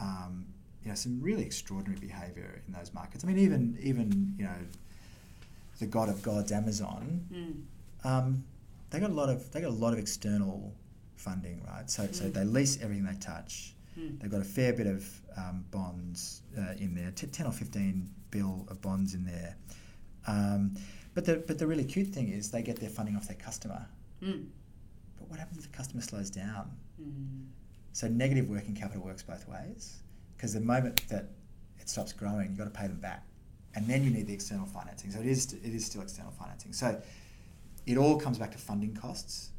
Um, you know, some really extraordinary behaviour in those markets. I mean, even even you know, the god of gods, Amazon, mm. um, they got a lot of they got a lot of external funding, right? So mm. so they lease everything they touch. Mm. They've got a fair bit of um, bonds uh, in there, t- ten or fifteen bill of bonds in there. Um, but the but the really cute thing is they get their funding off their customer. Mm. But what happens if the customer slows down? Mm. So negative working capital works both ways, because the moment that it stops growing, you've got to pay them back, and then you need the external financing. So it is it is still external financing. So it all comes back to funding costs.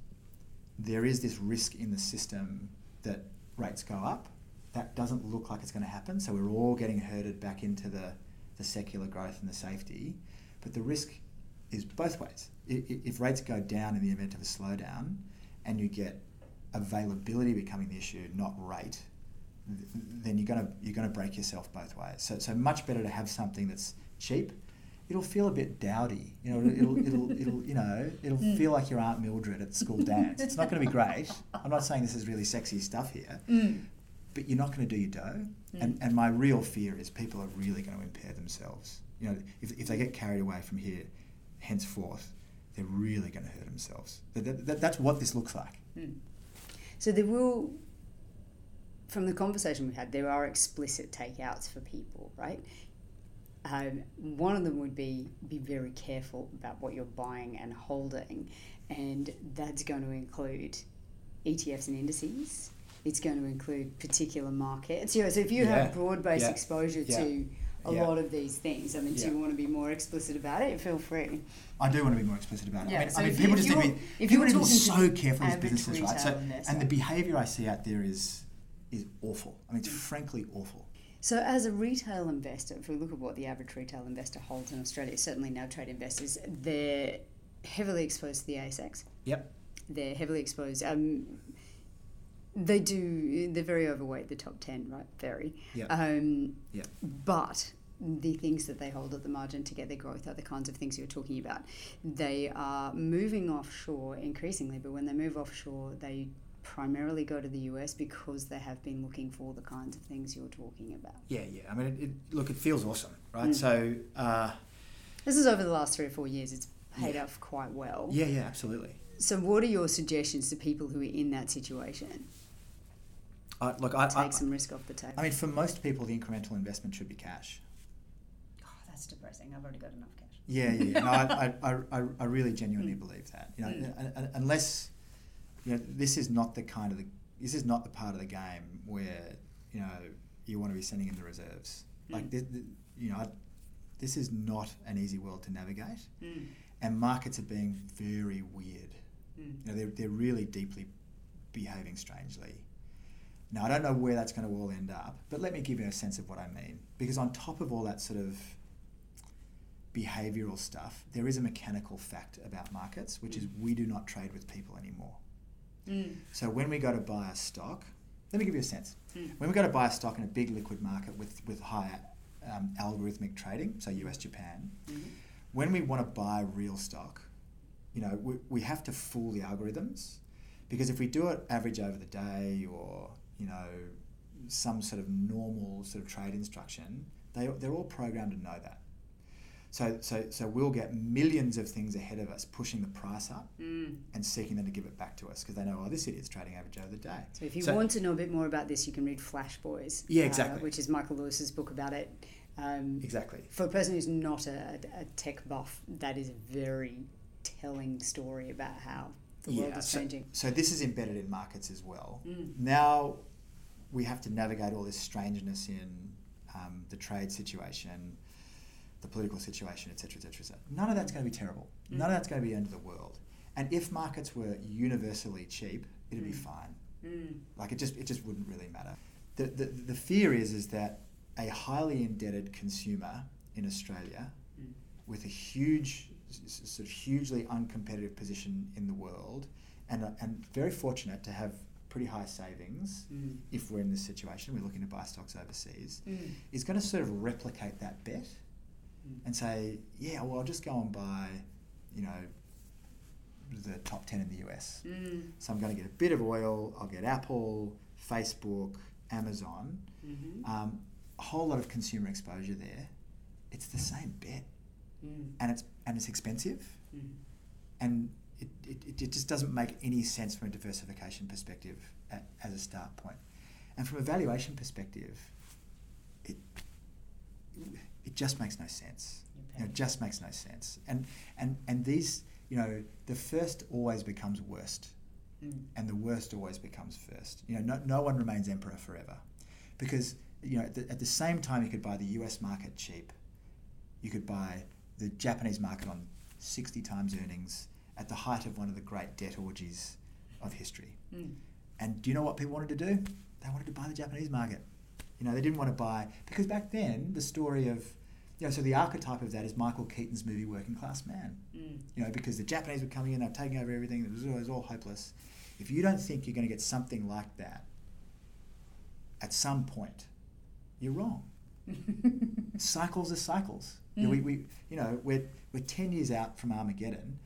There is this risk in the system that rates go up. That doesn't look like it's going to happen. So we're all getting herded back into the, the secular growth and the safety. But the risk is both ways. If rates go down in the event of a slowdown, and you get availability becoming the issue, not rate, then you're gonna you're gonna break yourself both ways. So so much better to have something that's cheap. It'll feel a bit dowdy, you know. It'll it'll it'll you know it'll mm. feel like your Aunt Mildred at school dance. It's not going to be great. I'm not saying this is really sexy stuff here, mm. but you're not going to do your dough. Mm. And and my real fear is people are really going to impair themselves. You know, if if they get carried away from here, henceforth, they're really going to hurt themselves. That, that, that's what this looks like. Mm. So there will, from the conversation we had, there are explicit takeouts for people, right? Um, one of them would be be very careful about what you're buying and holding, and that's going to include E T Fs and indices. It's going to include particular markets. You know, so if you yeah. have broad-based yeah. exposure yeah. to a yeah. lot of these things, I mean, yeah. do you want to be more explicit about it? Feel free. I do want to be more explicit about it. Yeah. I mean, so I mean people just need to be, people need to be so careful with businesses, right? So, and the behaviour I see out there is is awful. I mean, it's frankly awful. So as a retail investor, if we look at what the average retail investor holds in Australia, certainly NABTrade investors, they're heavily exposed to the A S X. Yep. They're heavily exposed. Um, they do, they're very overweight, the top ten, right? Very. Yep. Um, yep. But the things that they hold at the margin to get their growth are the kinds of things you're talking about. They are moving offshore increasingly, but when they move offshore, they primarily go to the U S because they have been looking for the kinds of things you're talking about. Yeah, yeah. I mean, it, it, look, it feels awesome, right? Mm. So uh, this is over the last three or four years. It's paid yeah. off quite well. Yeah, yeah, absolutely. So what are your suggestions to people who are in that situation? Uh, look, I, Take I, some risk off the table. I mean, for most people, the incremental investment should be cash. Oh, that's depressing. I've already got enough cash. Yeah, yeah. No, I, I, I, I really genuinely mm. believe that. You know, mm. unless... You know, this is not the kind of the, this is not the part of the game where you know you want to be sending in the reserves. Mm. Like this, the, you know, I, this is not an easy world to navigate, mm. and markets are being very weird. Mm. You know, they're they're really deeply behaving strangely. Now I don't know where that's going to all end up, but let me give you a sense of what I mean. Because on top of all that sort of behavioural stuff, there is a mechanical fact about markets, which mm. is we do not trade with people anymore. Mm. So when we go to buy a stock, let me give you a sense. Mm. When we go to buy a stock in a big liquid market with, with high um, algorithmic trading, so U S, Japan, mm-hmm. when we want to buy real stock, you know, we, we have to fool the algorithms, because if we do it average over the day or, you know, some sort of normal sort of trade instruction, they, they're all programmed to know that. So, so, so we'll get millions of things ahead of us pushing the price up mm. and seeking them to give it back to us because they know, oh, this idiot's trading average over the day. So if you so, want to know a bit more about this, you can read Flash Boys. Yeah, exactly. Uh, which is Michael Lewis's book about it. Um, exactly. For a person who's not a, a tech buff, that is a very telling story about how the yeah, world is so, changing. So this is embedded in markets as well. Mm. Now we have to navigate all this strangeness in um, the trade situation, the political situation, et cetera, et cetera, et cetera. None of that's going to be terrible. Mm. None of that's going to be the end of the world. And if markets were universally cheap, it'd mm. be fine. Mm. Like it just it just wouldn't really matter. The, the the fear is is that a highly indebted consumer in Australia mm. with a huge sort of hugely uncompetitive position in the world and and very fortunate to have pretty high savings mm. if we're in this situation, we're looking to buy stocks overseas, mm. is going to sort of replicate that bet. And say, yeah, well, I'll just go and buy, you know, the top ten in the U S. Mm. So I'm going to get a bit of oil, I'll get Apple, Facebook, Amazon, mm-hmm. um, a whole lot of consumer exposure there. It's the same bet. Mm. And it's and it's expensive. Mm. And it, it, it just doesn't make any sense from a diversification perspective at, as a start point. And from a valuation perspective, it... it It just makes no sense. You know, it just makes no sense. And and and these, you know, the first always becomes worst, mm. and the worst always becomes first. You know, no no one remains emperor forever, because you know at the, at the same time you could buy the U S market cheap, you could buy the Japanese market on sixty times earnings at the height of one of the great debt orgies of history. Mm. And do you know what people wanted to do? They wanted to buy the Japanese market. You know, they didn't want to buy, because back then the story of, you know, so the archetype of that is Michael Keaton's movie Working Class Man. Mm. You know, because the Japanese were coming in, they were taking over everything, it was, it was all hopeless. If you don't think you're going to get something like that at some point, you're wrong. Cycles are cycles. Mm. You know, we, we, you know, we're we're ten years out from Armageddon.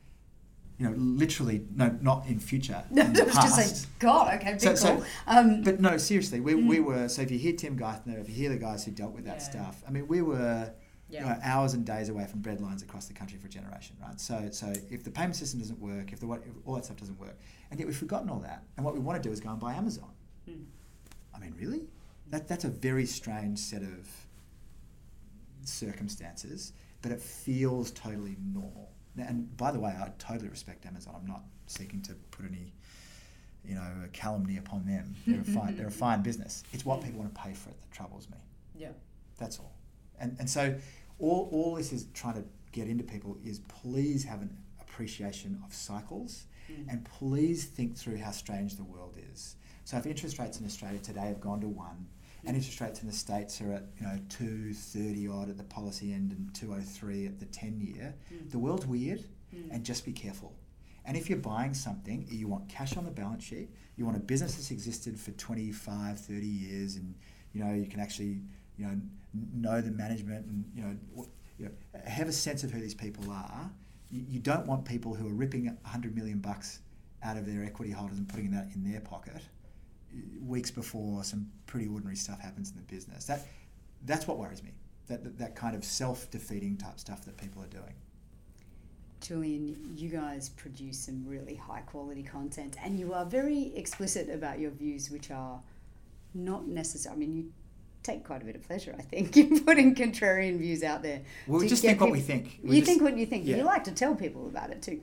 You know, literally, no, not in future. No, in the I was past. Just like, God, okay, big so, so, um But no, seriously, we mm. we were, so if you hear Tim Geithner, if you hear the guys who dealt with that yeah. stuff, I mean, we were yeah. you know, hours and days away from breadlines across the country for a generation, right? So so if the payment system doesn't work, if, the, if all that stuff doesn't work, and yet we've forgotten all that, and what we want to do is go and buy Amazon. Mm. I mean, really? That That's a very strange set of circumstances, but it feels totally normal. And by the way, I totally respect Amazon. I'm not seeking to put any, you know, calumny upon them. They're a fine, they're a fine business. It's what people want to pay for it that troubles me. Yeah, that's all. And and so all all this is trying to get into people is please have an appreciation of cycles, mm. and please think through how strange the world is. So if interest rates in Australia today have gone to one, and interest rates in the States are at, you know, two thirty odd at the policy end and two oh three at the ten year. Mm. The world's weird, mm. and just be careful. And if you're buying something, you want cash on the balance sheet, you want a business that's existed for twenty-five, thirty years, and you know you can actually, you know, know the management and you know, what, you know have a sense of who these people are. You, you don't want people who are ripping one hundred million bucks out of their equity holders and putting that in their pocket weeks before some pretty ordinary stuff happens in the business. That that's what worries me, that, that that kind of self-defeating type stuff that people are doing. Julian, you guys produce some really high quality content, and you are very explicit about your views, which are not necessary. I mean, you take quite a bit of pleasure, I think, in putting contrarian views out there. Well, we just think people, what we think. We you just, think what you think. Yeah. You like to tell people about it too.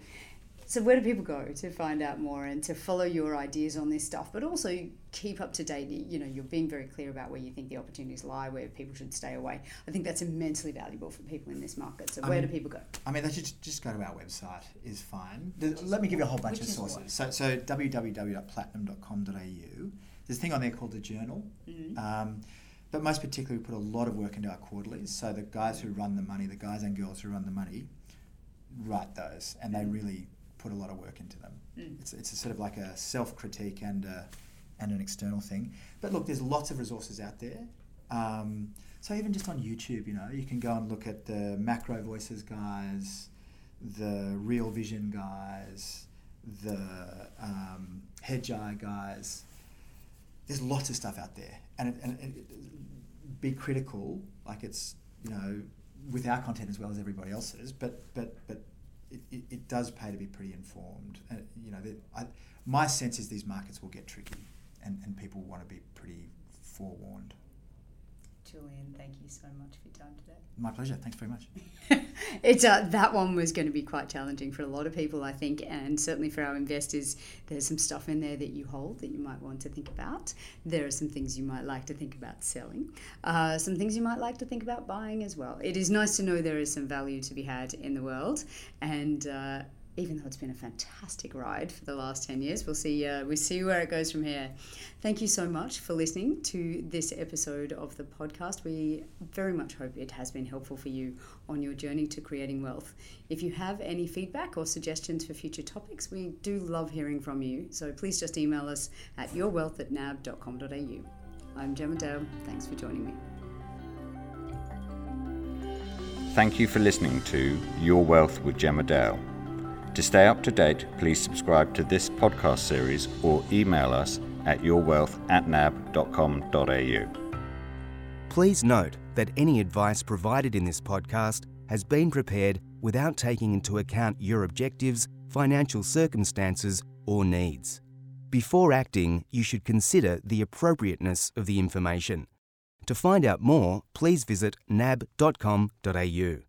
So where do people go to find out more and to follow your ideas on this stuff, but also keep up to date? You know, you're being very clear about where you think the opportunities lie, where people should stay away. I think that's immensely valuable for people in this market. So I where mean, do people go? I mean, they should just go to our website is fine. Let me what? give you a whole bunch Which of sources. So, so w w w dot platinum dot com dot a u. There's a thing on there called the Journal. Mm-hmm. Um, but most particularly, we put a lot of work into our quarterlies. So the guys who run the money, the guys and girls who run the money, write those, and mm-hmm. they really put a lot of work into them. Mm. It's it's a sort of like a self-critique and a, and an external thing. But look, there's lots of resources out there. Um, so even just on YouTube, you know, you can go and look at the Macro Voices guys, the Real Vision guys, the um, Hedgeye guys. There's lots of stuff out there, and it, and it, be critical, like it's you know with our content as well as everybody else's. But but but. It, it, it does pay to be pretty informed. Uh, you know, the, I, my sense is these markets will get tricky, and, and people want to be pretty forewarned. Julian, thank you so much for your time today. My pleasure. Thanks very much. It's uh, that one was going to be quite challenging for a lot of people, I think, and certainly for our investors. There's some stuff in there that you hold that you might want to think about. There are some things you might like to think about selling, uh, some things you might like to think about buying as well. It is nice to know there is some value to be had in the world, and uh, even though it's been a fantastic ride for the last ten years, we'll see uh, we'll see where it goes from here. Thank you so much for listening to this episode of the podcast. We very much hope it has been helpful for you on your journey to creating wealth. If you have any feedback or suggestions for future topics, we do love hearing from you. So please just email us at your wealth at n a b dot com dot a u. I'm Gemma Dale. Thanks for joining me. Thank you for listening to Your Wealth with Gemma Dale. To stay up to date, please subscribe to this podcast series or email us at your wealth at n a b dot com dot a u. Please note that any advice provided in this podcast has been prepared without taking into account your objectives, financial circumstances, or needs. Before acting, you should consider the appropriateness of the information. To find out more, please visit n a b dot com dot a u.